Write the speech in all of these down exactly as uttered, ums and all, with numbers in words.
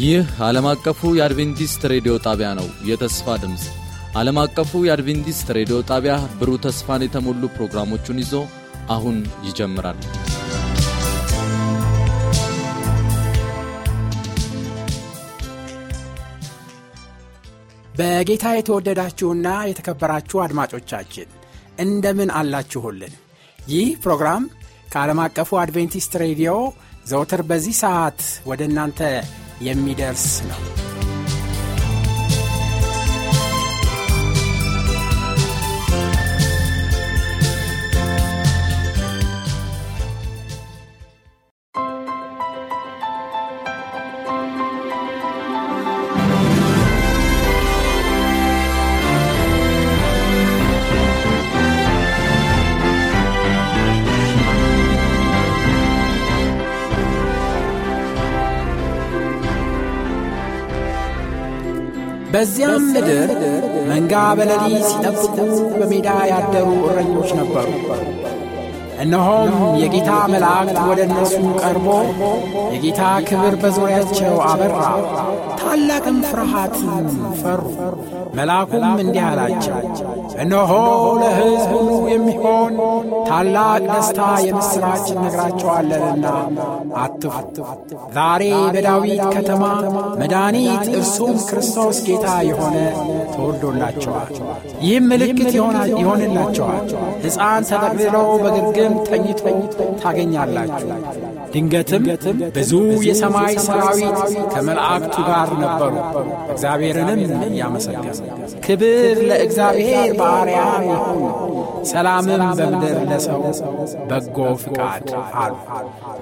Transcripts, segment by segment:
ይህ ዓለም አቀፉ የአድቬንቲስት ሬዲዮ ጣቢያ ነው። የተስፋ ድምጽ ዓለም አቀፉ የአድቬንቲስት ሬዲዮ ጣቢያ ብሩህ ተስፋን የተሞሉ ፕሮግራሞችን ይዞ አሁን ይጀምራል። በጌታ የተወደዳችሁና የተከበራችሁ አድማጮቻችን እንደምን አላችሁልን? ይህ ፕሮግራም ከዓለም አቀፉ አድቬንቲስት ሬዲዮ ዘወትር በዚህ ሰዓት ወደ እናንተ የሚደርስ ነው። በዚያም ምድር መንጋ በሌሊት ሲጠብቁ በሜዳ ያደሩ እረኞች ነበሩ። እነሆም የጌታ መልአክ ወደ እነርሱ ቀርቦ የጌታ ክብር በዙሪያቸው አበራ፣ ታላቅም ፍርሃትን ፈሩ። መልአኩም እንዲህ አላቸው፣ እነሆ ለሕዝብ ሁሉ የሚሆን ታላቅ ደስታ የምሥራች እነግራቸዋለንና አትፍሩ። ዛሬ በዳዊት ከተማ መድኃኒት እርሱም ክርስቶስ ጌታ የሆነ ተወልዶላቸዋል። ይህም ምልክት ይሆንላቸዋል፣ ሕፃን ተጠቅልሎ በግርግም ተኝቶ ታገኛላችሁ። ድንገትም ብዙ የሰማይ ሰራዊት ከመላእክቱ ጋር ነበሩ፣ እግዚአብሔርንም ያመሰገኑ። ክብር ለእግዚአብሔር በአርያም ይሁን፣ ሰላምም በምድር ለሰው በጎ ፍቃድ አሉ።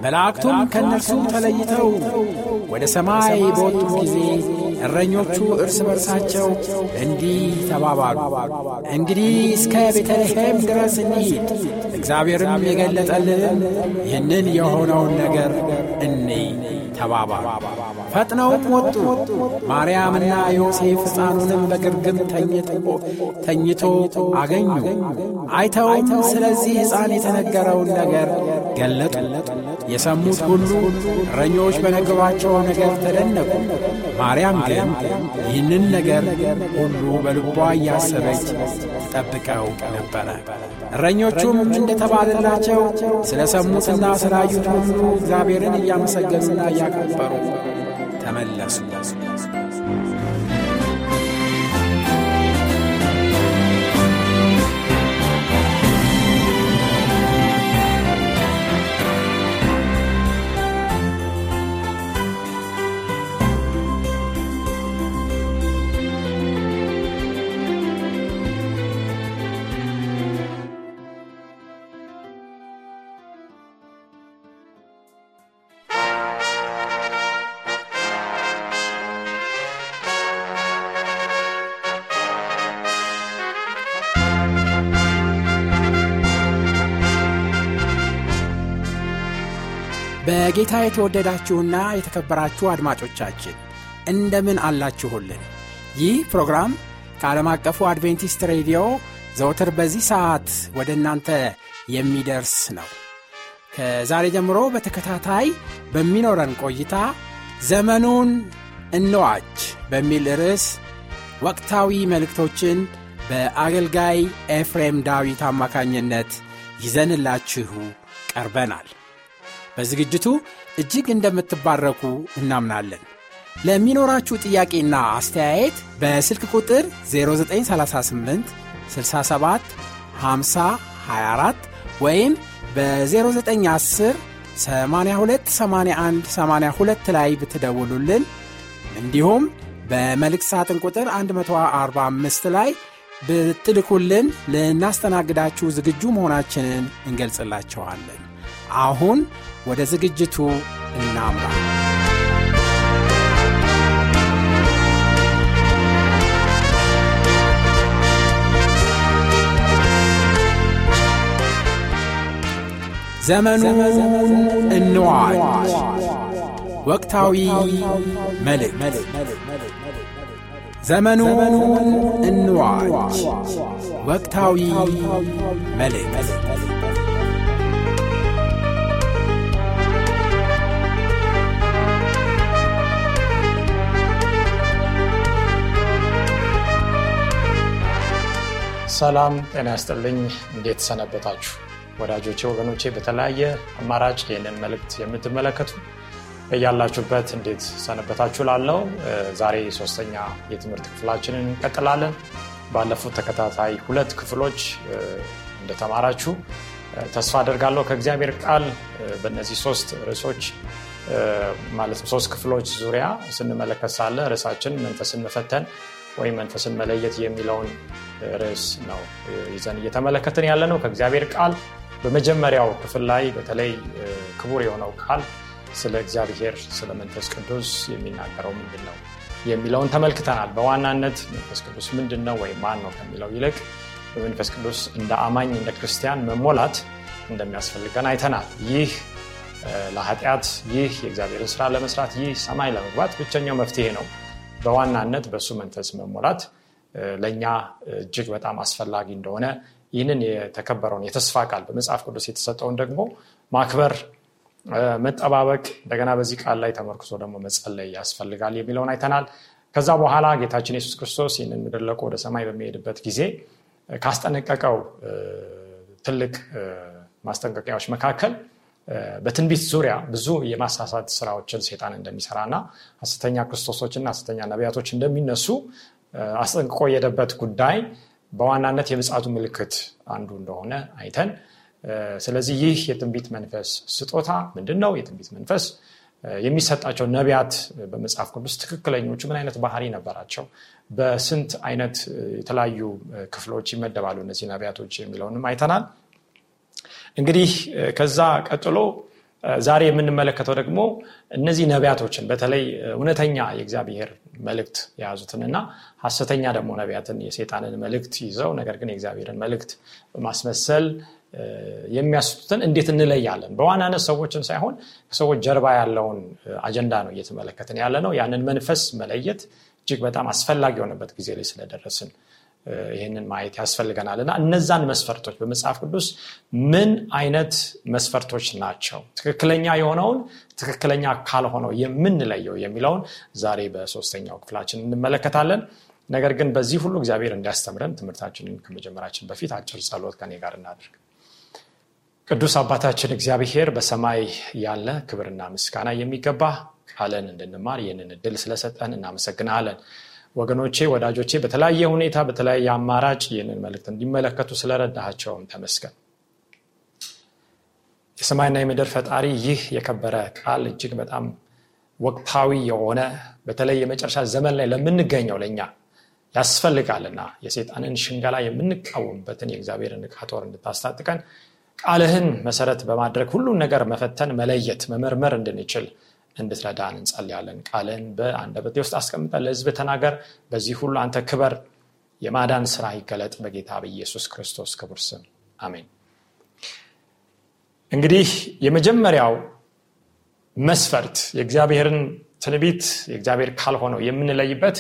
መላእክቱም ከእነርሱ ተለይተው ወደ ሰማይ በወጡ ጊዜ እረኞቹ እርስ በርሳቸው እንዲህ ተባባሉ፣ እንግዲህ እስከ ቤተልሔም ድረስ እንሂድ፣ እግዚአብሔርም የገለጠልንን ይህንን የሆነውን ነገር እንይ ተባባሉ። ፈጥነውም ወጡ። ማርያምና ዮሴፍ ሕፃኑንም በግርግም ተኝቶ አገኙ። አይተውም ስለዚህ ሕፃን የተነገረውን ነገር ገለጡ። የሰሙት ሁሉ እረኞች በነገሯቸው ነገር ተደነቁ። ማርያም ግን ይህንን ነገር ሁሉ በልቧ እያሰበች ጠብቀው ነበረ። እረኞቹም እንደተባለላቸው ስለ ሰሙትና ስላዩት ሁሉ እግዚአብሔርን እያመሰገኑና እያከበሩ ተመለሱ። በጌታ የተወደዳችሁና የተከበራችሁ አድማጮቻችን እንደምን አላችሁልን? ይህ ፕሮግራም ከዓለም አቀፉ አድቬንቲስት ሬዲዮ ዘወትር በዚህ ሰዓት ወደ እናንተ የሚደርስ ነው። ከዛሬ ጀምሮ በተከታታይ በሚኖረን ቆይታ ዘመኑን እንዋጅ በሚል ርዕስ ወቅታዊ መልእክቶችን በአገልጋይ ኤፍሬም ዳዊት አማካኝነት ይዘንላችሁ ቀርበናል። በዝግጅቱ እጅግ እንደምትባረኩ እናምናለን። ለሚኖራችሁ ጥያቄና አስተያየት በስልክ ቁጥር ዜሮ ዘጠኝ ሰላሳ ስምንት ስልሳ ሰባት ሃምሳ ሃያ አራት ወይም በ0910 8281 82 ላይ ብትደውሉልን፣ እንዲሁም በመልእክት ሳጥን ቁጥር መቶ አርባ አምስት ላይ ብትልኩልን ልናስተናግዳችሁ ዝግጁ መሆናችንን እንገልጽላችኋለን። አሁን ወደ ዝግጅቱ እናምራ። ዘመኑን እንዋጅ ወቅታዊ መልእክት። ዘመኑን እንዋጅ ወቅታዊ መልእክት። ሰላም ጤና ይስጥልኝ። እንዴት ሰነበታችሁ ወዳጆቼ ወገኖቼ? በተለያየ አማራጭ የነን መልእክት የምትመለከቱ በእያላችሁበት እንዴት ሰነበታችሁ ላለው ዛሬ ሶስተኛ የትምህርት ክፍላችንን እንቀጥላለን። ባለፉት ተከታታይ ሁለት ክፍሎች እንደተማራችሁ ተስፋ አደርጋለሁ ከእግዚአብሔር ቃል በእነዚህ ሶስት ርዕሶች ማለት ሶስት ክፍሎች ዙሪያ ስንመለከት ሳለ ርዕሳችን መንፈስን መፈተን ወይ መንፈስን መለየት የሚለውን ርዕስ ነው ይዘን እየተመለከትን ያለነው። ከእግዚአብሔር ቃል በመጀመሪያው ክፍል ላይ በተለይ ክቡር የሆነው ቃል ስለ እግዚአብሔር ስለ መንፈስ ቅዱስ የሚናገረው ምንድነው የሚለውን ተመልክተናል። በዋናነት መንፈስ ቅዱስ ምንድነው ወይ ማን ነው ከሚለው ይልቅ መንፈስ ቅዱስ እንደ አማኝ እንደ ክርስቲያን መሞላት እንደሚያስፈልገን አይተናል። ይህ ለኃጢአት ይህ የእግዚአብሔርን ስራ ለመስራት ይህ ሰማይ ለመግባት ብቸኛው መፍትሄ ነው። በዋናነት በእሱ መንፈስ መሞላት ለኛ እጅግ በጣም አስፈላጊ እንደሆነ ይህንን የተከበረውን የተስፋ ቃል በመጽሐፍ ቅዱስ የተሰጠውን ደግሞ ማክበር መጠባበቅ እንደገና በዚህ ቃል ላይ ተመርኩዞ ደግሞ መጸለይ ያስፈልጋል የሚለውን አይተናል። ከዛ በኋላ ጌታችን ኢየሱስ ክርስቶስ ይህንን ምድር ለቆ ወደ ሰማይ በሚሄድበት ጊዜ ካስጠነቀቀው ትልቅ ማስጠንቀቂያዎች መካከል በትንቢት ዙሪያ ብዙ የማሳሳት ስራዎችን ሰይጣን እንደሚሰራና ሐሰተኛ ክርስቶሶችና ሐሰተኛ ነቢያቶች እንደሚነሱ አስጠንቅቆ የሄደበት ጉዳይ በዋናነት የምጽአቱ ምልክት አንዱ እንደሆነ አይተን፣ ስለዚህ ይህ የትንቢት መንፈስ ስጦታ ምንድነው? የትንቢት መንፈስ የሚሰጣቸው ነቢያት በመጽሐፍ ቅዱስ ትክክለኞቹ ምን አይነት ባህሪ ነበራቸው? በስንት አይነት የተለያዩ ክፍሎች ይመደባሉ እነዚህ ነቢያቶች የሚለውንም አይተናል። እንግዲህ ከዛ ቀጥሎ ዛሬ የምንመለከተው ደግሞ እነዚህ ነቢያቶችን በተለይ እውነተኛ የእግዚአብሔር መልእክት የያዙትንና ሐሰተኛ ደግሞ ነቢያትን የሰይጣንን መልእክት ይዘው ነገር ግን የእግዚአብሔርን መልእክት በማስመሰል የሚያስቱትን እንዴት እንለያለን? በዋናነት ሰዎችን ሳይሆን ከሰዎች ጀርባ ያለውን አጀንዳ ነው እየተመለከትን ያለነው። ያንን መንፈስ መለየት እጅግ በጣም አስፈላጊ የሆነበት ጊዜ ላይ ስለደረስን ይሄንን ማየት ያስፈልገናልና እነዛን መስፈርቶች በመጽሐፍ ቅዱስ ምን አይነት መስፈርቶች ናቸው ትክክለኛ የሆነውን ትክክለኛ ካልሆነው የምንለየው የሚለውን ዛሬ በሶስተኛው ክፍላችን እንመለከታለን። ነገር ግን በዚህ ሁሉ እግዚአብሔር እንዲያስተምረን ትምህርታችንን ከመጀመራችን በፊት አጭር ጸሎት ከኔ ጋር እናድርግ። ቅዱስ አባታችን እግዚአብሔር በሰማይ ያለ ክብርና ምስጋና የሚገባ ቃልን እንድንማር ይህንን ዕድል ስለሰጠን እናመሰግናለን። ወገኖቼ ወዳጆቼ በተለያየ ሁኔታ በተለያየ አማራጭ ይህንን መልእክት እንዲመለከቱ ስለረዳሃቸውም ተመስገን። የሰማይና የምድር ፈጣሪ ይህ የከበረ ቃል እጅግ በጣም ወቅታዊ የሆነ በተለይ የመጨረሻ ዘመን ላይ ለምንገኘው ለኛ ያስፈልጋልና የሰይጣንን ሽንገላ የምንቃወምበትን የእግዚአብሔርን ዕቃ ጦር እንድታስታጥቀን ቃልህን መሰረት በማድረግ ሁሉን ነገር መፈተን መለየት መመርመር እንድንችል እንድትረዳን እንጸልያለን። ቃልን በአንደበቴ ውስጥ አስቀምጠ ለህዝብ ተናገር። በዚህ ሁሉ አንተ ክበር። የማዳን ስራ ይገለጥ በጌታ በኢየሱስ ክርስቶስ ክብር ስም አሜን። እንግዲህ የመጀመሪያው መስፈርት የእግዚአብሔርን ትንቢት የእግዚአብሔር ካልሆነው የምንለይበት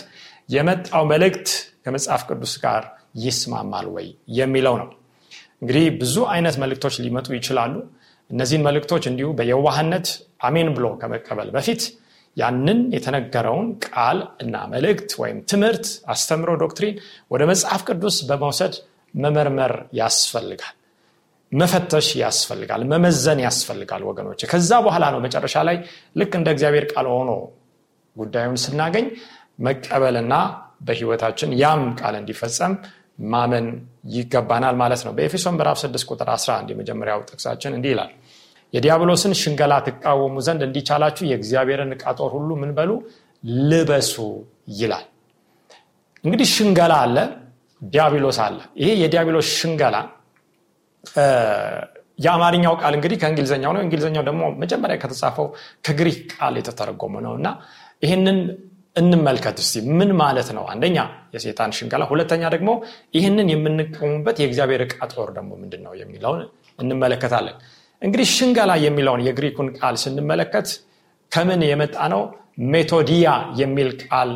የመጣው መልእክት ከመጽሐፍ ቅዱስ ጋር ይስማማል ወይ የሚለው ነው። እንግዲህ ብዙ አይነት መልእክቶች ሊመጡ ይችላሉ። እነዚህን መልእክቶች እንዲሁ በየዋህነት አሜን ብሎ ከመቀበል በፊት ያንን የተነገረውን ቃል እና መልእክት ወይም ትምህርት አስተምሮ ዶክትሪን ወደ መጽሐፍ ቅዱስ በመውሰድ መመርመር ያስፈልጋል፣ መፈተሽ ያስፈልጋል፣ መመዘን ያስፈልጋል ወገኖች። ከዛ በኋላ ነው መጨረሻ ላይ ልክ እንደ እግዚአብሔር ቃል ሆኖ ጉዳዩን ስናገኝ መቀበልና በህይወታችን ያም ቃል እንዲፈጸም ማመን ይገባናል ማለት ነው። በኤፌሶን ምዕራፍ ስድስት ቁጥር አስራ አንድ የመጀመሪያው ጥቅሳችን እንዲህ ይላል፣ የዲያብሎስን ሽንገላ ትቃወሙ ዘንድ እንዲቻላችሁ የእግዚአብሔርን ዕቃ ጦር ሁሉ ምን በሉ ልበሱ ይላል። እንግዲህ ሽንገላ አለ፣ ዲያብሎስ አለ። ይሄ የዲያብሎስ ሽንገላ የአማርኛው ቃል እንግዲህ ከእንግሊዘኛው ነው። እንግሊዘኛው ደግሞ መጀመሪያ ከተጻፈው ከግሪክ ቃል የተተረጎመ ነውና ይሄንን እንመልከት እስቲ ምን ማለት ነው። አንደኛ የሰይጣን ሽንገላ፣ ሁለተኛ ደግሞ ይሄንን የምንቀሙበት የእግዚአብሔር ዕቃ ጦር ደግሞ ምንድነው የሚለውን እንመለከታለን። እንግዲህ ሽንገላ የሚለውን የግሪኩን ቃል ስንመለከት ከምን የመጣ ነው? ሜቶዲያ የሚል ቃል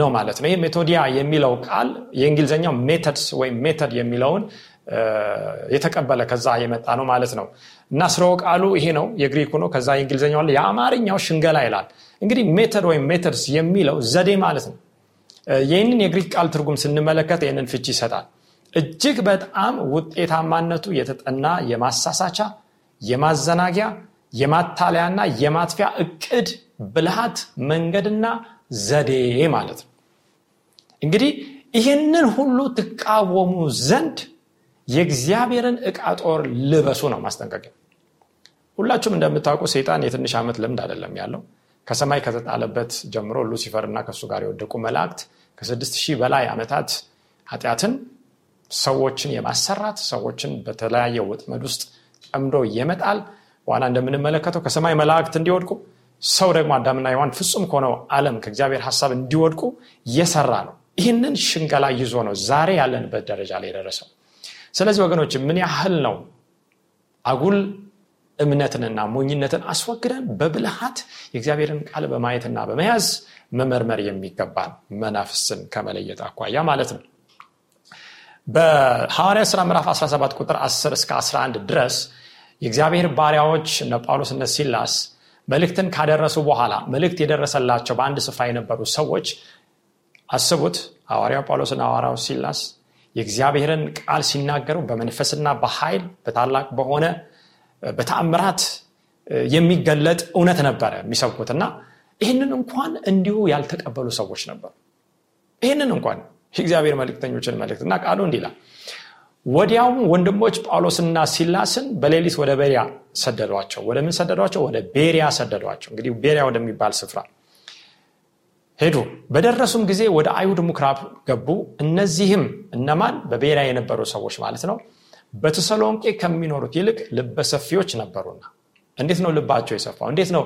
ነው ማለት ነው። ይሄ ሜቶዲያ የሚለው ቃል የእንግሊዘኛው ሜተድስ ወይም ሜተድ የሚለውን የተቀበለ ከዛ የመጣ ነው ማለት ነው። እና ስራው ቃሉ ይሄ ነው የግሪኩ ነው። ከዛ የእንግሊዘኛው አለ፣ የአማርኛው ሽንገላ ይላል። እንግዲህ ሜተድ ወይም ሜተድስ የሚለው ዘዴ ማለት ነው። ይሄንን የግሪክ ቃል ትርጉም ስንመለከት ይሄንን ፍቺ ይሰጣል። እጅግ በጣም ውጤታማነቱ የተጠና የማሳሳቻ የማዘናጊያ የማታለያና የማጥፊያ እቅድ ብልሃት መንገድና ዘዴ ማለት ነው። እንግዲህ ይሄንን ሁሉ ተቃወሙ ዘንድ የእግዚአብሔርን ዕቃጦር ልበሱ ነው ማስጠንቀቂያ። ሁላችሁም እንደምታውቁ ሰይጣን የትንሽ ዓመት ልምድ አይደለም ያለው። ከሰማይ ከተጣለበት ጀምሮ ሉሲፈርና ከሱ ጋር የወደቁ መላእክት ከ6000 በላይ ዓመታት ኃጢያትን ሰዎችን የማሰራት ሰዎችን በተለያየ ወጥመድ ውስጥ አምዶ የመጣል ዋና እንደምንመለከተው ከሰማይ መላእክት እንዲወድቁ ሰው ደግሞ አዳምና ሔዋን ፍጹም ሆነው ዓለም ከእግዚአብሔር ሐሳብ እንዲወድቁ የሰራ ነው። ይሄንን ሽንገላ ይዞ ነው ዛሬ ያለንበት ደረጃ ላይ ደረሰው። ስለዚህ ወገኖች ምን ያህል ነው አጉል እምነትንና ሞኝነትን አስወግደን በብልሃት የእግዚአብሔርን ቃል በማየትና በመያዝ መመርመር የሚገባን መናፍስን ከመለየት አኳያ ማለት ነው። በሐዋርያት ሥራ ምዕራፍ አስራ ሰባት ቁጥር አስር እስከ አስራ አንድ ድረስ የእግዚአብሔር ባሪያዎች እነ ጳውሎስና ሲላስ መልእክትን ካደረሱ በኋላ መልእክት የደረሰላቸው በአንድ ስፍራ የነበሩ ሰዎች አስቡት ሐዋርያው ጳውሎስና ሐዋርያው ሲላስ የእግዚአብሔርን ቃል ሲናገሩ በመንፈስና በኃይል በታላቅ በሆነ በተአምራት የሚገለጥ እውነት ነበር የሚሰብኩትና ይሄንን እንኳን እንዲሁ ያልተቀበሉ ሰዎች ነበሩ። ይሄንን እንኳን የእግዚአብሔር መልእክተኞችን መልእክትና ቃሉ እንዲላ ወዲያውም ወንድሞች ጳውሎስና ሲላስን በሌሊት ወደ ቤሪያ ሰደዷቸው። ወደ ምን ሰደዷቸው? ወደ ቤሪያ ሰደዷቸው። እንግዲህ ቤሪያ ወደሚባል ስፍራ ሄዱ። በደረሱም ጊዜ ወደ አይሁድ ምኩራብ ገቡ። እነዚህም እነማን? በቤሪያ የነበሩ ሰዎች ማለት ነው። በተሰሎንቄ ከሚኖሩት ይልቅ ልበሰፊዎች ነበሩና። እንዴት ነው ልባቸው የሰፋው? እንዴት ነው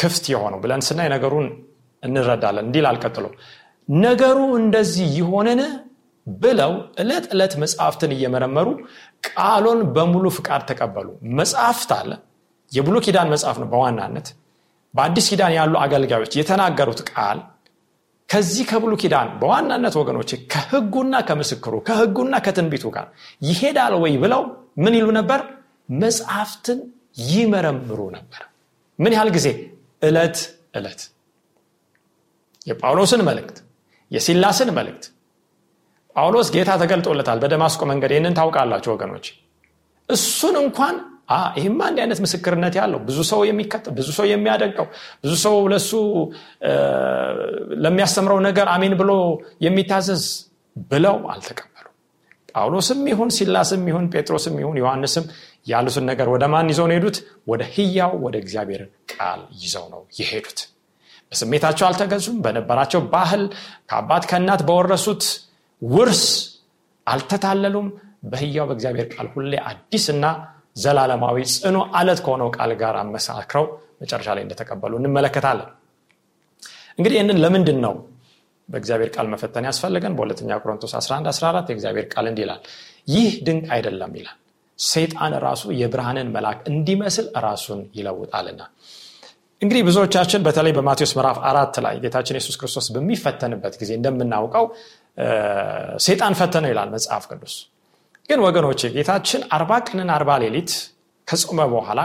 ክፍት የሆነው ብለን ስናይ ነገሩን እንረዳለን። እንዲል አልቀጥሎ ነገሩ እንደዚህ ይሆነነ ብለው እለት እለት መጽሐፍትን እየመረመሩ ቃሉን በሙሉ ፍቃድ ተቀበሉ። መጽሐፍት አለ የብሉይ ኪዳን መጽሐፍ ነው በዋናነት በአዲስ ኪዳን ያሉ አገልጋዮች የተናገሩት ቃል ከዚህ ከብሉይ ኪዳን በዋናነት ወገኖች ከሕጉና ከምስክሩ ከሕጉና ከትንቢቱ ጋር ይሄዳል ወይ ብለው ምን ይሉ ነበር? መጽሐፍትን ይመረምሩ ነበር። ምን ያህል ጊዜ? እለት እለት የጳውሎስን መልእክት የሲላስን መልእክት ጳውሎስ ጌታ ተገልጦለታል በደማስቆ መንገድ ይሄንን ታውቃላችሁ ወገኖች። እሱን እንኳን አ ይሄማ እንደ አይነት ምስክርነት ያለው ብዙ ሰው የሚከተል ብዙ ሰው የሚያደንቀው ብዙ ሰው ለሱ ለሚያስተምረው ነገር አሜን ብሎ የሚታዘዝ ብለው አልተቀበሉ። ጳውሎስም ይሁን ሲላስም ይሁን ጴጥሮስም ይሁን ዮሐንስም ያሉትን ነገር ወደ ማን ይዘው ነው ሄዱት? ወደ ሕያው ወደ እግዚአብሔር ቃል ይዘው ነው የሄዱት። በስሜታቸው አልተገዙም። በነበራቸው ባህል ከአባት ከእናት በወረሱት ውርስ አልተታለሉም። በሕያው በእግዚአብሔር ቃል ሁሌ አዲስና ዘላለማዊ ጽኑ አለት ከሆነው ቃል ጋር አመሳክረው መጨረሻ ላይ እንደተቀበሉ እንመለከታለን። እንግዲህ ይሄንን ለምንድን ነው በእግዚአብሔር ቃል መፈተን ያስፈልገን? በሁለተኛ ቆሮንቶስ አስራ አንድ አስራ አራት የእግዚአብሔር ቃል እንዲህ ይላል፣ ይህ ድንቅ አይደለም ይላል፣ ሰይጣን ራሱ የብርሃንን መልአክ እንዲመስል ራሱን ይለውጣልና። እንግዲህ ብዙዎቻችን በተለይ በማቴዎስ ምዕራፍ አራት ላይ ጌታችን ኢየሱስ ክርስቶስ በሚፈተንበት ጊዜ እንደምናውቀው ሰይጣን ፈተነው ይላል መጽሐፍ ቅዱስ። ግን ወገኖቼ ጌታችን አርባ ቀንና አርባ ሌሊት ከጾመ በኋላ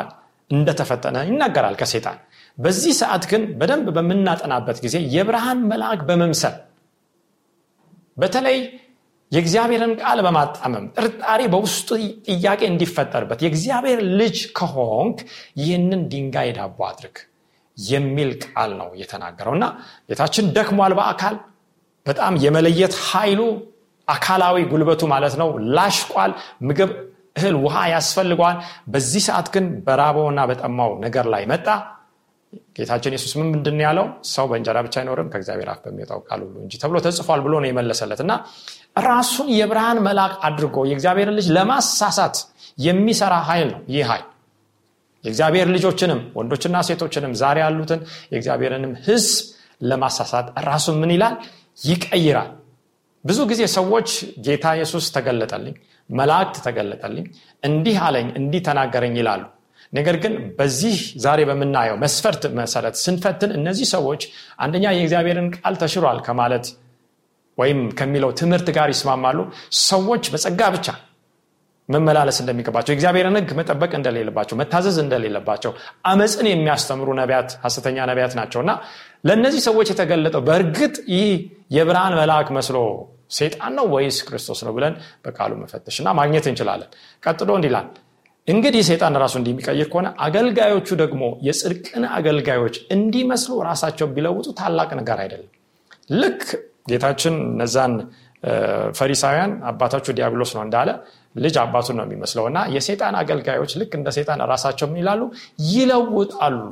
እንደተፈተነ ይናገራል ከሰይጣን። በዚህ ሰዓት ግን በደንብ በምናጠናበት ጊዜ የብርሃን መልአክ በመምሰል በተለይ የእግዚአብሔርን ቃል በማጣመም ጥርጣሬ በውስጡ ጥያቄ እንዲፈጠርበት የእግዚአብሔር ልጅ ከሆንክ ይህንን ድንጋይ ዳቦ አድርግ የሚል ቃል ነው የተናገረውና ጌታችን ደክሟል በአካል በጣም የመለየት ኃይሉ አካላዊ ጉልበቱ ማለት ነው ላሽቋል። ምግብ እህል ውሃ ያስፈልገዋል። በዚህ ሰዓት ግን በራቦና በጠማው ነገር ላይ መጣ። ጌታችን ኢየሱስ ምን ምንድነው ያለው? ሰው በእንጀራ ብቻ አይኖርም ከእግዚአብሔር አፍ በሚወጣው ቃል ሁሉ እንጂ ተብሎ ተጽፏል ብሎ ነው የመለሰለትና ራሱን የብርሃን መልአክ አድርጎ የእግዚአብሔር ልጅ ለማሳሳት የሚሰራ ኃይል ነው ይህ ኃይል። የእግዚአብሔር ልጆችንም ወንዶችና ሴቶችንም ዛሬ ያሉትን የእግዚአብሔርንም ሕዝብ ለማሳሳት ራሱ ምን ይላል? ይቀይራል። ብዙ ጊዜ ሰዎች ጌታ ኢየሱስ ተገለጠልኝ መላእክት ተገለጠልኝ እንዲህ አለኝ እንዲህ ተናገረኝ ይላሉ። ነገር ግን በዚህ ዛሬ በምናየው መስፈርት መሰረት ስንፈትን እነዚህ ሰዎች አንደኛ የእግዚአብሔርን ቃል ተሽሯል ከማለት ወይም ከሚለው ትምህርት ጋር ይስማማሉ። ሰዎች በጸጋ ብቻ መመላለስ እንደሚገባቸው የእግዚአብሔርን ሕግ መጠበቅ እንደሌለባቸው መታዘዝ እንደሌለባቸው አመጽን የሚያስተምሩ ነቢያት ሐሰተኛ ነቢያት ናቸውና ለነዚህ ሰዎች የተገለጠው በእርግጥ ይህ የብርሃን መልአክ መስሎ ሰይጣን ነው ወይስ ክርስቶስ ነው ብለን በቃሉ መፈተሽና ማግኘት እንችላለን። ቀጥሎ እንዲላል እንግዲህ ሰይጣን ራሱ እንዲሚቀይር ከሆነ አገልጋዮቹ ደግሞ የጽድቅን አገልጋዮች እንዲመስሉ ራሳቸው ቢለውጡ ታላቅ ነገር አይደለም። ልክ ጌታችን ነዛን ፈሪሳውያን አባታቸው ዲያብሎስ ነው እንዳለ ልጅ አባቱ ነው የሚመስለውና የሰይጣን አገልጋዮች ልክ እንደ ሰይጣን ራሳቸው ይላሉ ይለውጣሉ።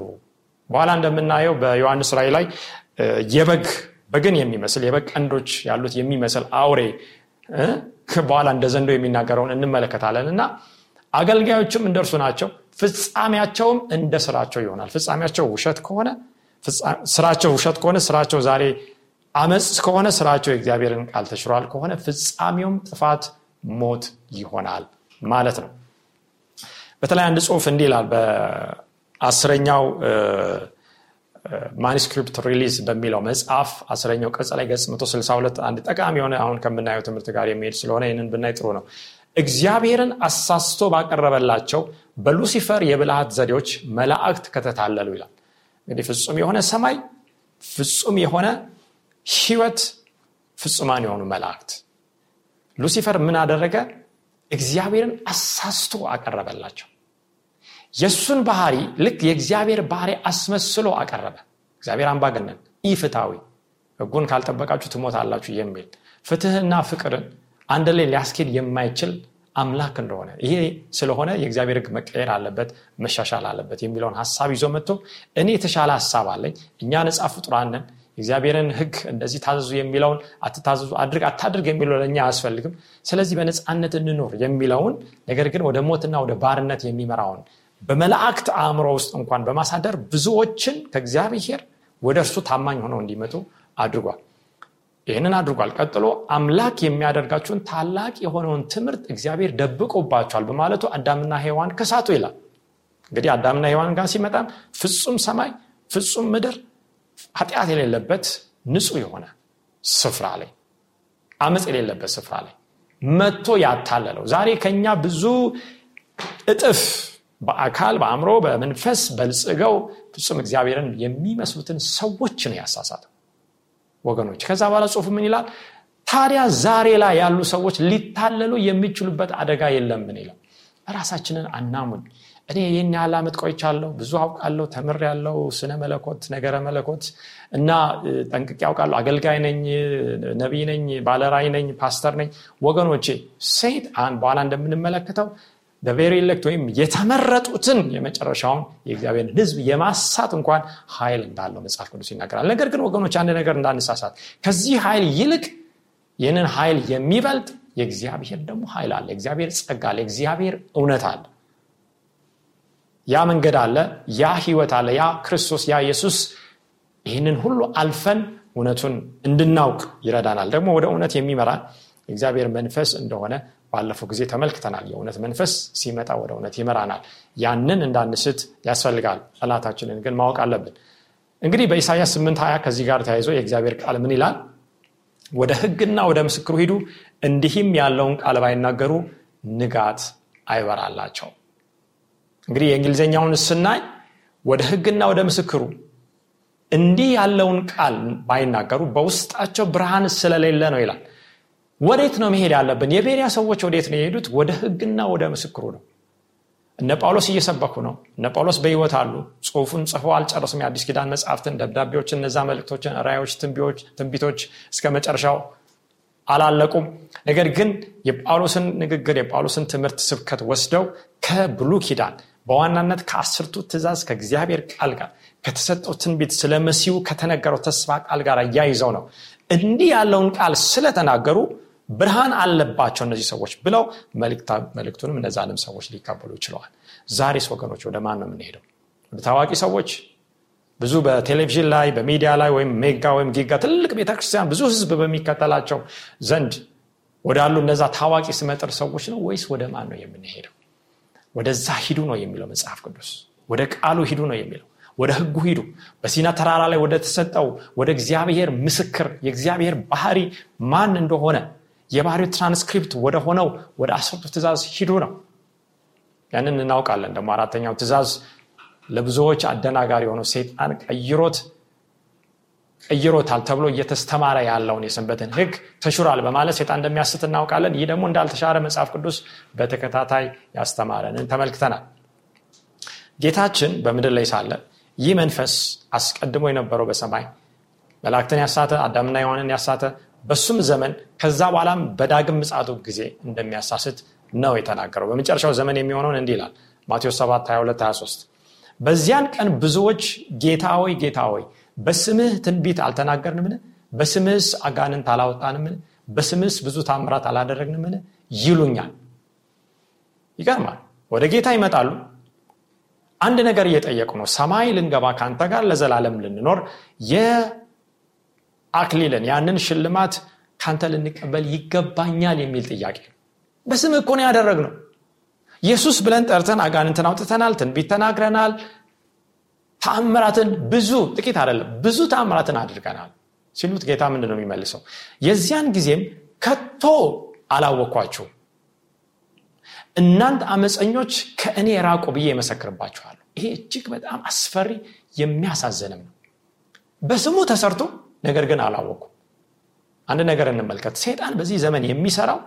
በኋላ እንደምናየው በዮሐንስ ራእይ ላይ የበግ በግን የሚመስል የበግ ቀንዶች ያሉት የሚመስል አውሬ ከበኋላ እንደዘንዶ የሚናገረውን እንመለከታለንና አገልጋዮችም እንደርሱ ናቸው ፍጻሜያቸውም እንደ ስራቸው ይሆናል። ፍጻሜያቸው ውሸት ከሆነ ስራቸው ውሸት ከሆነ ስራቸው ዛሬ አመጽ ከሆነ ስራቸው እግዚአብሔርን ቃል ተሽሯል ከሆነ ፍጻሜውም ጥፋት ሞት ይሆናል ማለት ነው። በተለይ አንድ ጽሑፍ እንዲህ ይላል በ10ኛው ማኑስክሪፕት ሪሊዝ በሚለው መጽሐፍ አስረኛው ገጽ ላይ ገጽ መቶ ስልሳ ሁለት አንድ ጠቃሚ የሆነ አሁን ከምናየው ትምህርት ጋር የሚሄድ ስለሆነ ይሄንን ብናይ ጥሩ ነው። እግዚአብሔርን አሳስቶ ባቀረበላቸው በሉሲፈር የብልሃት ዘዴዎች መላእክት ከተታለሉ ይላል። እንግዲህ ፍጹም የሆነ ሰማይ ፍጹም የሆነ ሕይወት ፍጹማን የሆኑ መላእክት ሉሲፈር ምን አደረገ? እግዚአብሔርን አሳስቶ አቀረበላቸው። የሱን ባህሪ ልክ የእግዚአብሔር ባህሪ አስመስሎ አቀረበ። እግዚአብሔር አምባገነን ኢፍታዊ ሕጉን ካልጠበቃችሁ ትሞታላችሁ የሚል ፍትህና ፍቅርን አንድ ላይ ሊያስኬድ የማይችል አምላክ እንደሆነ ይሄ ስለሆነ የእግዚአብሔር ሕግ መቀየር አለበት መሻሻል አለበት የሚለውን ሐሳብ ይዞ መጥቶ እኔ የተሻለ ሐሳብ አለኝ እኛ ነጻ ፍጡራን ነን እግዚአብሔርን ሕግ እንደዚህ ታዘዙ የሚለውን አትታዘዙ አድርግ አታድርግ የሚለው ለኛ አያስፈልግም ስለዚህ በነጻነት እንኖር የሚለውን ነገር ግን ወደ ሞትና ወደ ባርነት የሚመራውን በመላእክት አእምሮ ውስጥ እንኳን በማሳደር ብዙዎችን ከእግዚአብሔር ወደ እርሱ ታማኝ ሆነው እንዲመጡ አድርጓል። ይሄንን አድርጓል። ቀጥሎ አምላክ የሚያደርጋቸውን ታላቅ የሆነውን ትምህርት እግዚአብሔር ደብቆባቸዋል በማለቱ አዳምና ሔዋን ከሳቱ ይላል። እንግዲህ አዳምና ሔዋን ጋር ሲመጣም ፍጹም ሰማይ ፍጹም ምድር ኃጢአት የሌለበት ንጹህ የሆነ ስፍራ ላይ አመጽ የሌለበት ስፍራ ላይ መጥቶ ያታለለው ዛሬ ከኛ ብዙ እጥፍ በአካል በአእምሮ በመንፈስ በልጽገው ፍጹም እግዚአብሔርን የሚመስሉትን ሰዎች ነው ያሳሳተው ወገኖች። ከዛ በኋላ ጽሑፉ ምን ይላል? ታዲያ ዛሬ ላይ ያሉ ሰዎች ሊታለሉ የሚችሉበት አደጋ የለም ምን ይላል? ራሳችንን አናሙን። እኔ የኛ አላመት ቆይቻለሁ ብዙ አውቃለሁ ተምሬያለሁ ስነ መለኮት ነገረ መለኮት እና ጠንቅቄ አውቃለሁ አገልጋይ ነኝ ነብይ ነኝ ባለራይ ነኝ ፓስተር ነኝ ወገኖቼ። ሰይጣን በኋላ እንደምንመለከተው the very elect ወይም የተመረጡትን የመጨረሻውን የእግዚአብሔር ሕዝብ የማሳት እንኳን ኃይል እንዳለው መጽሐፍ ቅዱስ ይናገራል። ነገር ግን ወገኖች አንድ ነገር እንዳንሳሳት ከዚህ ኃይል ይልቅ ይህንን ኃይል የሚበልጥ የእግዚአብሔር ደግሞ ኃይል አለ። እግዚአብሔር ጸጋ አለ። እግዚአብሔር እውነት አለ። ያ መንገድ አለ። ያ ሕይወት አለ። ያ ክርስቶስ ያ ኢየሱስ ይህንን ሁሉ አልፈን እውነቱን እንድናውቅ ይረዳናል። ደግሞ ወደ እውነት የሚመራ እግዚአብሔር መንፈስ እንደሆነ ባለፈው ጊዜ ተመልክተናል። የእውነት መንፈስ ሲመጣ ወደ እውነት ይመራናል። ያንን እንዳንስት ያስፈልጋል። ጸሎታችንን ግን ማወቅ አለብን። እንግዲህ በኢሳይያስ ስምንት ሃያ ከዚህ ጋር ተያይዞ የእግዚአብሔር ቃል ምን ይላል? ወደ ሕግና ወደ ምስክሩ ሂዱ እንዲህም ያለውን ቃል ባይናገሩ ንጋት አይበራላቸው። እንግዲህ የእንግሊዘኛውን ስናይ ወደ ሕግና ወደ ምስክሩ እንዲህ ያለውን ቃል ባይናገሩ በውስጣቸው ብርሃን ስለሌለ ነው ይላል። ወዴት ነው መሄድ ያለብን? የቤሪያ ሰዎች ወዴት ነው የሄዱት? ወደ ሕግና ወደ ምስክሩ ነው። እነ ጳውሎስ እየሰበኩ ነው። እነ ጳውሎስ በሕይወት አሉ። ጽሑፉን ጽፈው አልጨረሱም። የአዲስ ኪዳን መጻሕፍትን፣ ደብዳቤዎችን፣ እነዛ መልእክቶችን፣ ራእዮች፣ ትንቢቶች ትንቢቶች እስከ መጨረሻው አላለቁም። ነገር ግን የጳውሎስን ንግግር የጳውሎስን ትምህርት ስብከት ወስደው ከብሉይ ኪዳን በዋናነት ከአስርቱ ትእዛዝ ከእግዚአብሔር ቃል ጋር ከተሰጠው ትንቢት ስለ መሲሁ ከተነገረው ተስፋ ቃል ጋር ያይዘው ነው እንዲህ ያለውን ቃል ስለተናገሩ ብርሃን አለባቸው እነዚህ ሰዎች ብለው መልእክታ መልእክቱንም እነዛንም ሰዎች ሊቀበሉ ይችላል። ዛሬስ ወገኖች ወደ ማን ነው የምንሄደው? ወደ ታዋቂ ሰዎች ብዙ በቴሌቪዥን ላይ በሚዲያ ላይ ወይም ሜጋ ወይም ጊጋ ትልቅ ቤተክርስቲያን ብዙ ህዝብ በሚከተላቸው ዘንድ ወዳሉ እነዛ ታዋቂ ስመጥር ሰዎች ነው ወይስ ወደ ማን ነው የምንሄደው? ወደዛ ሂዱ ነው የሚለው መጽሐፍ ቅዱስ። ወደ ቃሉ ሂዱ ነው የሚለው። ወደ ሕጉ ሂዱ። በሲና ተራራ ላይ ወደ ተሰጠው ወደ እግዚአብሔር ምስክር የእግዚአብሔር ባህሪ ማን እንደሆነ የባህሪው ትራንስክሪፕት ወደ ሆነው ወደ አስርቱ ትእዛዝ ሂዱ ነው። ያንን እናውቃለን። ደግሞ አራተኛው ትእዛዝ ለብዙዎች አደናጋሪ ሆኖ ሰይጣን ቀይሮት እየሮታል ተብሎ እየተስተማረ ያለውን የሰንበትን ህግ ተሽሯል በማለት ሰይጣን እንደሚያስት እናውቃለን። ይህ ደግሞ እንዳልተሻረ መጽሐፍ ቅዱስ በተከታታይ ያስተማረንን ተመልክተናል። ጌታችን በመድር ላይ ሳለ ይህ መንፈስ አስቀድሞ የነበረው በሰማይ መላእክትን ያሳተ አዳምና ሔዋንን ያሳተ በሱም ዘመን ከዛ በኋላም በዳግም ምጽአቱ ጊዜ እንደሚያሳስት ነው የተናገረው። በመጨረሻው ዘመን የሚሆነውን እንዲህ ይላል ማቴዎስ ሰባት ሃያ ሁለት ሃያ ሶስት በዚያን ቀን ብዙዎች ጌታ ሆይ ጌታ ሆይ በስምህ ትንቢት አልተናገርንምን? በስምህስ አጋንንት አላወጣንምን? በስምህስ ብዙ ታምራት አላደረግንምን? ይሉኛል። ይገርማል። ወደ ጌታ ይመጣሉ። አንድ ነገር እየጠየቁ ነው። ሰማይ ልንገባ ካንተ ጋር ለዘላለም ልንኖር የአክሊልን ያንን ሽልማት ካንተ ልንቀበል ይገባኛል የሚል ጥያቄ። በስምህ እኮ ነው ያደረግነው። ኢየሱስ ብለን ጠርተን አጋንንትን አውጥተናል፣ ትንቢት ተናግረናል፣ ታምራትን ብዙ ጥቂት አይደለም ብዙ ታምራትን አድርገናል ሲሉት ጌታ ምንድነው የሚመልሰው? የዚያን ጊዜም ከቶ አላወኳችሁ እናንተ አመፀኞች ከእኔ ራቁ ብዬ መሰክርባችኋለሁ። ይሄ እጅግ በጣም አስፈሪ የሚያሳዝንም ነው። በስሙ ተሰርቶ ነገር ግን አላወኩ። አንድ ነገር እንመልከት። ሰይጣን በዚህ ዘመን የሚሰራው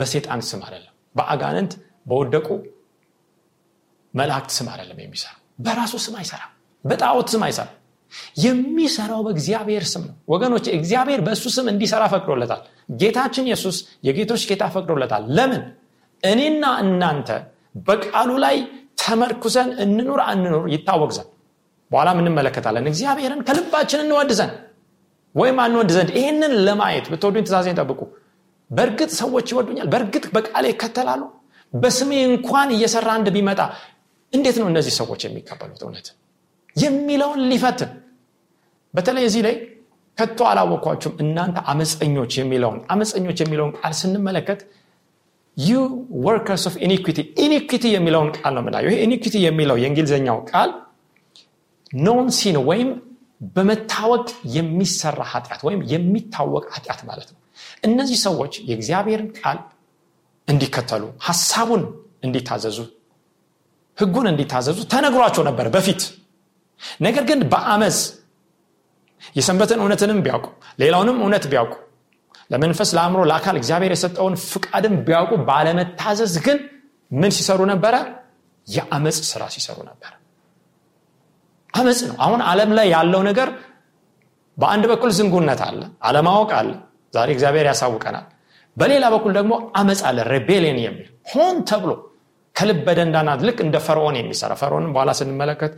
በሰይጣን ስም አይደለም፣ በአጋንንት በወደቁ መላእክት ስም አይደለም የሚሰራው፣ በራሱ ስም አይሰራም፣ በጣዖት ስም አይሰራም። የሚሰራው በእግዚአብሔር ስም ነው። ወገኖች እግዚአብሔር በእሱ ስም እንዲሰራ ፈቅዶለታል። ጌታችን ኢየሱስ የጌቶች ጌታ ፈቅዶለታል። ለምን? እኔና እናንተ በቃሉ ላይ ተመርኩዘን እንኑር አንኑር ይታወቅ ዘንድ በኋላ ምን እንመለከታለን። እግዚአብሔርን ከልባችን እንወድ ዘንድ ወይም አንወድ ዘንድ ይሄንን ለማየት ብትወዱኝ ትእዛዜን ጠብቁ። በእርግጥ ሰዎች ይወዱኛል፣ በእርግጥ በቃሌ ይከተላሉ፣ በስሜ እንኳን እየሰራ አንድ ቢመጣ እንዴት ነው እነዚህ ሰዎች የሚቀበሉት እውነት የሚለውን ሊፈትን። በተለይ እዚህ ላይ ከቶ አላወኳችሁም እናንተ አመፀኞች የሚለውን አመፀኞች የሚለውን ቃል ስንመለከት you workers of iniquity iniquity የሚለውን ቃል ነው የምናየው። ይሄ iniquity የሚለው የእንግሊዘኛው ቃል known sin ወይም በመታወቅ የሚሰራ ኃጢአት ወይም የሚታወቅ ኃጢአት ማለት ነው። እነዚህ ሰዎች የእግዚአብሔርን ቃል እንዲከተሉ ሐሳቡን እንዲታዘዙ ህጉን እንዲታዘዙ ተነግሯቸው ነበር በፊት። ነገር ግን በአመጽ የሰንበትን እውነትንም ቢያውቁ ሌላውንም እውነት ቢያውቁ ለመንፈስ ለአእምሮ ለአካል እግዚአብሔር የሰጠውን ፍቃድም ቢያውቁ ባለመታዘዝ ግን ምን ሲሰሩ ነበር? የአመጽ ስራ ሲሰሩ ነበር። አመጽ ነው። አሁን ዓለም ላይ ያለው ነገር በአንድ በኩል ዝንጉነት አለ፣ አለማወቅ አለ፣ ዛሬ እግዚአብሔር ያሳውቀናል። በሌላ በኩል ደግሞ አመጽ አለ፣ ሬቤሊየን የሚል ሆን ተብሎ ከልበ ደንዳናት ልክ እንደ ፈርዖን የሚሰራ ፈርዖንን በኋላ ስንመለከት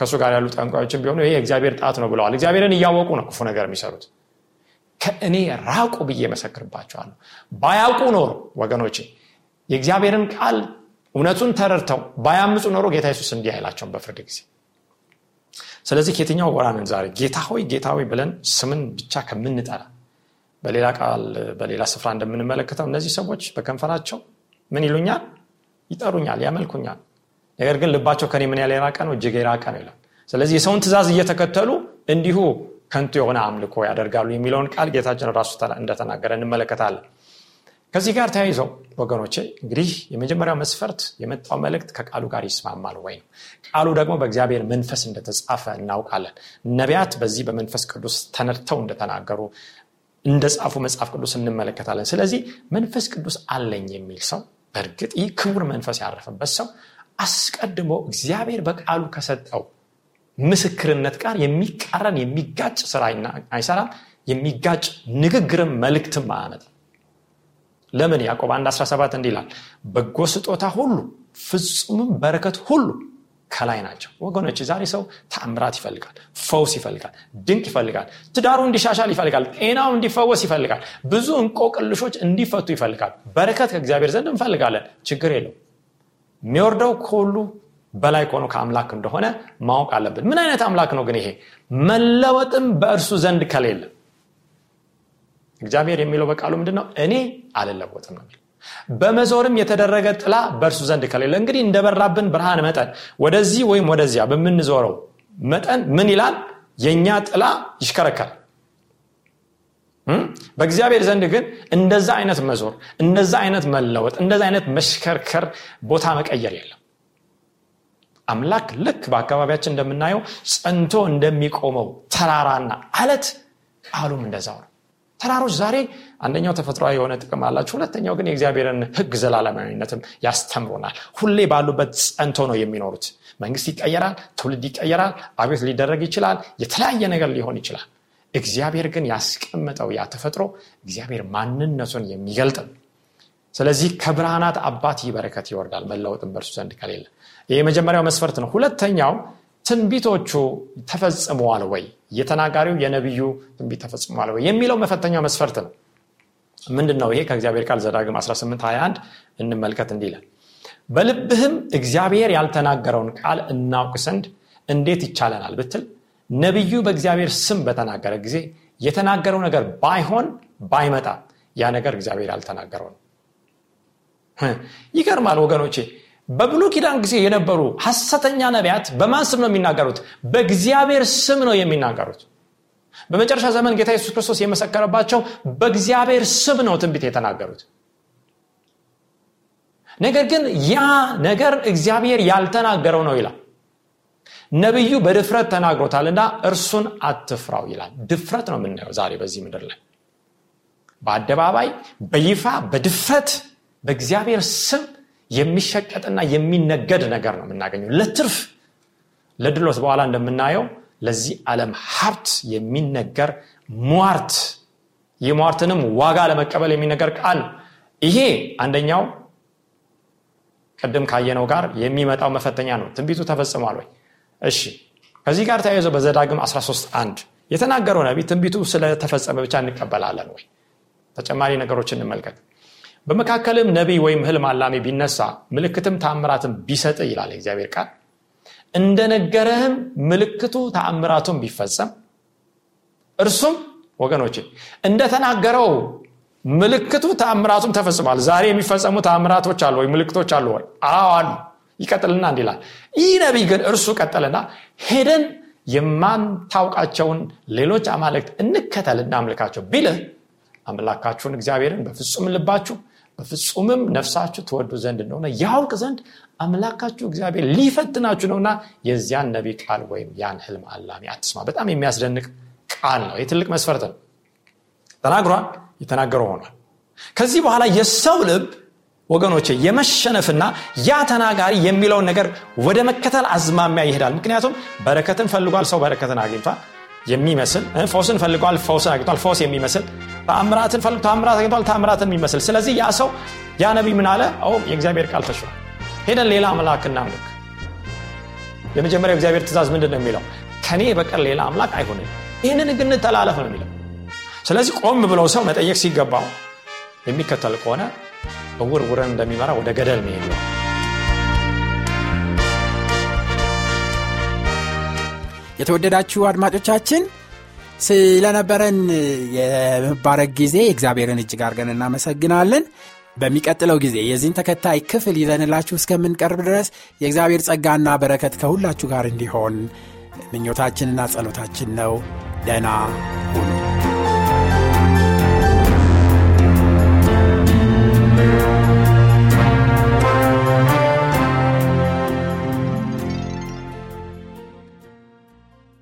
ከሱ ጋር ያሉ ጠንቋዮችም ቢሆኑ ይሄ እግዚአብሔር ጣት ነው ብለዋል። እግዚአብሔርን እያወቁ ነው ክፉ ነገር የሚሰሩት። ከእኔ ራቁ ብዬ መሰክርባቸዋለሁ። ባያውቁ ኖሮ ወገኖቼ የእግዚአብሔርን ቃል እውነቱን ተረድተው ባያምፁ ኖሮ ጌታ ኢየሱስ እንዲህ አይላቸው በፍርድ ጊዜ። ስለዚህ ከየትኛው ወራ ነን ዛሬ? ጌታ ሆይ ጌታ ሆይ ብለን ስምን ብቻ ከምንጠራ በሌላ ቃል በሌላ ስፍራ እንደምንመለከተው እነዚህ ሰዎች በከንፈራቸው ምን ይሉኛል? ይጠሩኛል፣ ያመልኩኛል፣ ነገር ግን ልባቸው ከኔ ምን ያለ የራቀ ነው እጅግ የራቀ ነው ይላል። ስለዚህ የሰውን ትእዛዝ እየተከተሉ እንዲሁ ከንቱ የሆነ አምልኮ ያደርጋሉ የሚለውን ቃል ጌታችን ራሱ እንደተናገረ እንመለከታለን። ከዚህ ጋር ተያይዘው ወገኖቼ እንግዲህ የመጀመሪያው መስፈርት የመጣው መልእክት ከቃሉ ጋር ይስማማል ወይ ነው። ቃሉ ደግሞ በእግዚአብሔር መንፈስ እንደተጻፈ እናውቃለን። ነቢያት በዚህ በመንፈስ ቅዱስ ተነድተው እንደተናገሩ እንደጻፉ መጽሐፍ ቅዱስ እንመለከታለን። ስለዚህ መንፈስ ቅዱስ አለኝ የሚል ሰው በእርግጥ ይህ ክቡር መንፈስ ያረፈበት ሰው አስቀድሞ እግዚአብሔር በቃሉ ከሰጠው ምስክርነት ጋር የሚቃረን የሚጋጭ ስራ አይሰራም፣ የሚጋጭ ንግግርም መልእክትም አያመጣም። ለምን? ያዕቆብ አንድ አስራ ሰባት እንዲህ ይላል በጎ ስጦታ ሁሉ ፍጹምም በረከት ሁሉ ከላይ ናቸው። ወገኖች ዛሬ ሰው ተአምራት ይፈልጋል፣ ፈውስ ይፈልጋል፣ ድንቅ ይፈልጋል፣ ትዳሩ እንዲሻሻል ይፈልጋል፣ ጤናው እንዲፈወስ ይፈልጋል፣ ብዙ እንቆቅልሾች እንዲፈቱ ይፈልጋል። በረከት ከእግዚአብሔር ዘንድ እንፈልጋለን፣ ችግር የለው። የሚወርደው ከሁሉ በላይ ሆኖ ከአምላክ እንደሆነ ማወቅ አለብን። ምን አይነት አምላክ ነው ግን ይሄ? መለወጥም በእርሱ ዘንድ ከሌለ እግዚአብሔር የሚለው በቃሉ ምንድነው? እኔ አልለወጥም ነው። በመዞርም የተደረገ ጥላ በእርሱ ዘንድ ከሌለ እንግዲህ እንደበራብን ብርሃን መጠን ወደዚህ ወይም ወደዚያ በምንዞረው መጠን ምን ይላል? የኛ ጥላ ይሽከረከራል። በእግዚአብሔር ዘንድ ግን እንደዛ አይነት መዞር፣ እንደዛ አይነት መለወጥ፣ እንደዛ አይነት መሽከርከር ቦታ መቀየር የለም። አምላክ ልክ በአካባቢያችን እንደምናየው ጸንቶ እንደሚቆመው ተራራና አለት አሉም እንደዛው ነው። ተራሮች ዛሬ አንደኛው ተፈጥሯዊ የሆነ ጥቅም አላቸው፣ ሁለተኛው ግን የእግዚአብሔርን ሕግ ዘላለማዊነትም ያስተምሩናል። ሁሌ ባሉበት ጸንቶ ነው የሚኖሩት። መንግስት ይቀየራል፣ ትውልድ ይቀየራል፣ አብዮት ሊደረግ ይችላል፣ የተለያየ ነገር ሊሆን ይችላል። እግዚአብሔር ግን ያስቀመጠው ያ ተፈጥሮ እግዚአብሔር ማንነቱን የሚገልጥ ነው። ስለዚህ ከብርሃናት አባት ይበረከት ይወርዳል መላውጥም በርሱ ዘንድ ከሌለ። የመጀመሪያው መስፈርት ነው። ሁለተኛው ትንቢቶቹ ተፈጽመዋል ወይ የተናጋሪው የነብዩ ትንቢት ተፈጽመዋል ወይ የሚለው መፈተኛው መስፈርት ነው። ምንድነው ይሄ? ከእግዚአብሔር ቃል ዘዳግም አስራ ስምንት ሃያ አንድ እንመልከት። እንዲህ ይላል፣ በልብህም እግዚአብሔር ያልተናገረውን ቃል እናውቅ ዘንድ እንዴት ይቻለናል ብትል ነብዩ በእግዚአብሔር ስም በተናገረ ጊዜ የተናገረው ነገር ባይሆን ባይመጣ ያ ነገር እግዚአብሔር ያልተናገረው ነው። ይገርማል ወገኖቼ። በብሉይ ኪዳን ጊዜ የነበሩ ሐሰተኛ ነቢያት በማን ስም ነው የሚናገሩት? በእግዚአብሔር ስም ነው የሚናገሩት። በመጨረሻ ዘመን ጌታ ኢየሱስ ክርስቶስ የመሰከረባቸው በእግዚአብሔር ስም ነው ትንቢት የተናገሩት። ነገር ግን ያ ነገር እግዚአብሔር ያልተናገረው ነው ይላል። ነብዩ በድፍረት ተናግሮታልና እርሱን አትፍራው ይላል። ድፍረት ነው የምናየው ዛሬ በዚህ ምድር ላይ። በአደባባይ በይፋ በድፍረት በእግዚአብሔር ስም የሚሸቀጥና የሚነገድ ነገር ነው የምናገኘው። ለትርፍ ለድሎት በኋላ እንደምናየው ለዚህ ዓለም ሀብት የሚነገር ሟርት፣ የሟርትንም ዋጋ ለመቀበል የሚነገር ቃል ነው። ይሄ አንደኛው ቀደም ካየነው ጋር የሚመጣው መፈተኛ ነው። ትንቢቱ ተፈጽሟል ወይ? እሺ፣ ከዚህ ጋር ተያይዞ በዘዳግም አስራ ሶስት አንድ የተናገረው ነብይ ትንቢቱ ስለተፈጸመ ብቻ እንቀበላለን ወይ? ተጨማሪ ነገሮችን እንመልከት። በመካከልም ነብይ ወይም ህልም አላሚ ቢነሳ ምልክትም ተአምራትም ቢሰጥ ይላል እግዚአብሔር ቃል፣ እንደነገረህም ምልክቱ ተአምራቱም ቢፈጸም እርሱም ወገኖቼ እንደተናገረው ምልክቱ ተአምራቱም ተፈጽሟል። ዛሬ የሚፈጸሙ ተአምራቶች አሉ ወይ? ምልክቶች አሉ ወይ? አዎ አሉ። ይቀጥልና እንዲላል ይህ ነብይ ግን እርሱ ቀጠለና ሄደን የማንታውቃቸውን ሌሎች አማልክት እንከተልና አምልካቸው ቢልህ አምላካችሁን እግዚአብሔርን በፍጹም ልባችሁ በፍጹምም ነፍሳችሁ ትወዱ ዘንድ ነውና ያውቅ ዘንድ አምላካችሁ እግዚአብሔር ሊፈትናችሁ ነውና የዚያን ነብይ ቃል ወይም ያን ህልም አላሚ አትስማ። በጣም የሚያስደንቅ ቃል ነው። የትልቅ መስፈርት ነው። ተናግሯል፣ የተናገረው ሆኗል። ከዚህ በኋላ የሰው ልብ ወገኖቼ የመሸነፍና ያ ተናጋሪ የሚለውን ነገር ወደ መከተል አዝማሚያ ይሄዳል። ምክንያቱም በረከትን ፈልጓል፣ ሰው በረከትን አግኝቷል የሚመስል፣ ፈውስን ፈልጓል፣ ፈውስን አግኝቷል ፈውስ የሚመስል፣ ተአምራትን ፈልጎ ተአምራት አግኝቷል ተአምራትን የሚመስል። ስለዚህ ያ ሰው ያ ነብይ ምን አለ? አዎ የእግዚአብሔር ቃል ተሽሯል፣ ሄደን ሌላ አምላክ እናምልክ። የመጀመሪያው እግዚአብሔር ትእዛዝ ምንድነው የሚለው? ከኔ በቀር ሌላ አምላክ አይሆንም፣ ይሄንን ግን ተላለፈ ነው የሚለው። ስለዚህ ቆም ብለው ሰው መጠየቅ ሲገባው የሚከተል ከሆነ እውርውረን እንደሚመራ ወደ ገደል ነው የሚሄደው። የተወደዳችሁ አድማጮቻችን ስለነበረን የመባረክ ጊዜ እግዚአብሔርን እጅግ አድርገን እናመሰግናለን። በሚቀጥለው ጊዜ የዚህን ተከታይ ክፍል ይዘንላችሁ እስከምንቀርብ ድረስ የእግዚአብሔር ጸጋና በረከት ከሁላችሁ ጋር እንዲሆን ምኞታችንና ጸሎታችን ነው። ደህና ሁኑ።